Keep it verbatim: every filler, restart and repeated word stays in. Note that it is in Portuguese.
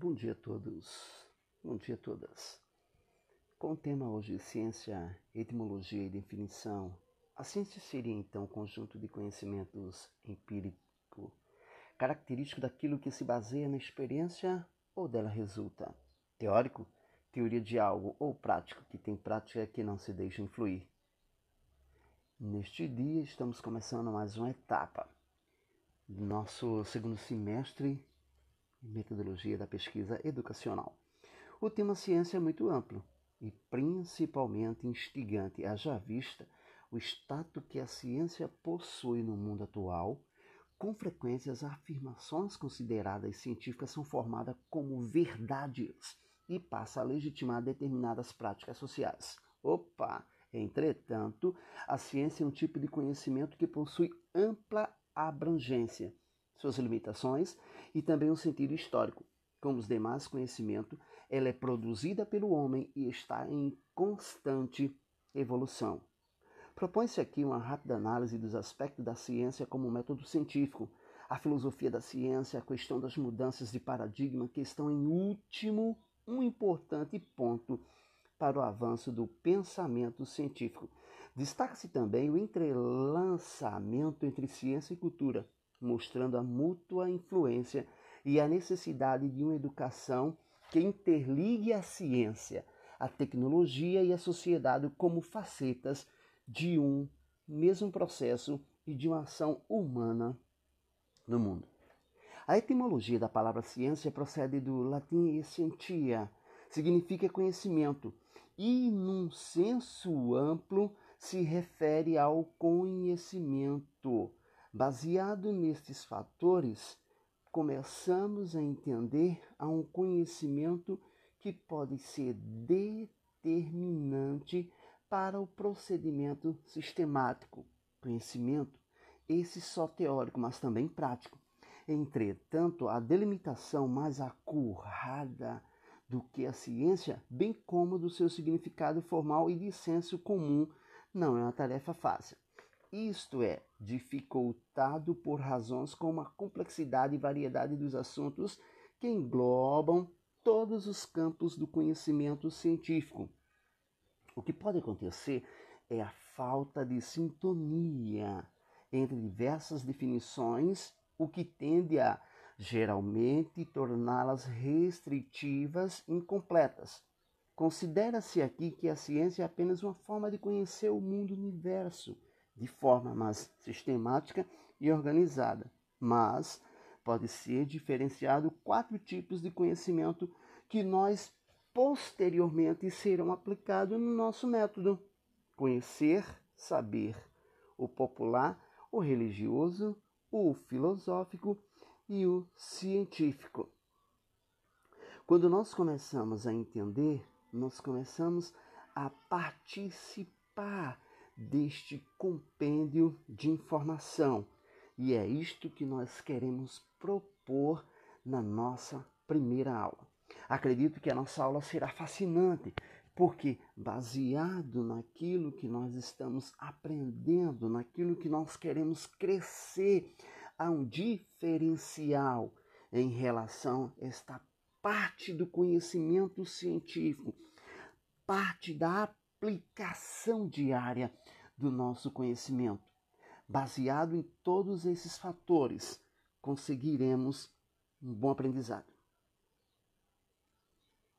Bom dia a todos, bom dia a todas. Com o tema hoje, ciência, etimologia e definição, a ciência seria então um conjunto de conhecimentos empírico, característico daquilo que se baseia na experiência ou dela resulta. Teórico, teoria de algo, ou prático, que tem prática que não se deixa influir. Neste dia estamos começando mais uma etapa do nosso segundo semestre em metodologia da pesquisa educacional. O tema ciência é muito amplo e principalmente instigante, haja vista o status que a ciência possui no mundo atual. Com frequência, as afirmações consideradas científicas são formadas como verdades e passam a legitimar determinadas práticas sociais. Opa! Entretanto, a ciência é um tipo de conhecimento que possui ampla abrangência, suas limitações e também um sentido histórico. Como os demais conhecimentos, ela é produzida pelo homem e está em constante evolução. Propõe-se aqui uma rápida análise dos aspectos da ciência como método científico, a filosofia da ciência, a questão das mudanças de paradigma que estão em último um importante ponto para o avanço do pensamento científico. Destaca-se também o entrelaçamento entre ciência e cultura, mostrando a mútua influência e a necessidade de uma educação que interligue a ciência, a tecnologia e a sociedade como facetas de um mesmo processo e de uma ação humana no mundo. A etimologia da palavra ciência procede do latim scientia, significa conhecimento, e num senso amplo se refere ao conhecimento. Baseado nestes fatores, começamos a entender a um conhecimento que pode ser determinante para o procedimento sistemático. Conhecimento, esse só teórico, mas também prático. Entretanto, a delimitação mais acurada do que a ciência, bem como do seu significado formal e de senso comum, não é uma tarefa fácil. Isto é dificultado por razões como a complexidade e variedade dos assuntos que englobam todos os campos do conhecimento científico. O que pode acontecer é a falta de sintonia entre diversas definições, o que tende a, geralmente, torná-las restritivas e incompletas. Considera-se aqui que a ciência é apenas uma forma de conhecer o mundo e o universo, de forma mais sistemática e organizada, mas pode ser diferenciado quatro tipos de conhecimento que nós posteriormente serão aplicados no nosso método: conhecer, saber, o popular, o religioso, o filosófico e o científico. Quando nós começamos a entender, nós começamos a participar deste compêndio de informação. E é isto que nós queremos propor na nossa primeira aula. Acredito que a nossa aula será fascinante, porque baseado naquilo que nós estamos aprendendo, naquilo que nós queremos crescer, há um diferencial em relação a esta parte do conhecimento científico, parte da aplicação diária do nosso conhecimento. Baseado em todos esses fatores, conseguiremos um bom aprendizado.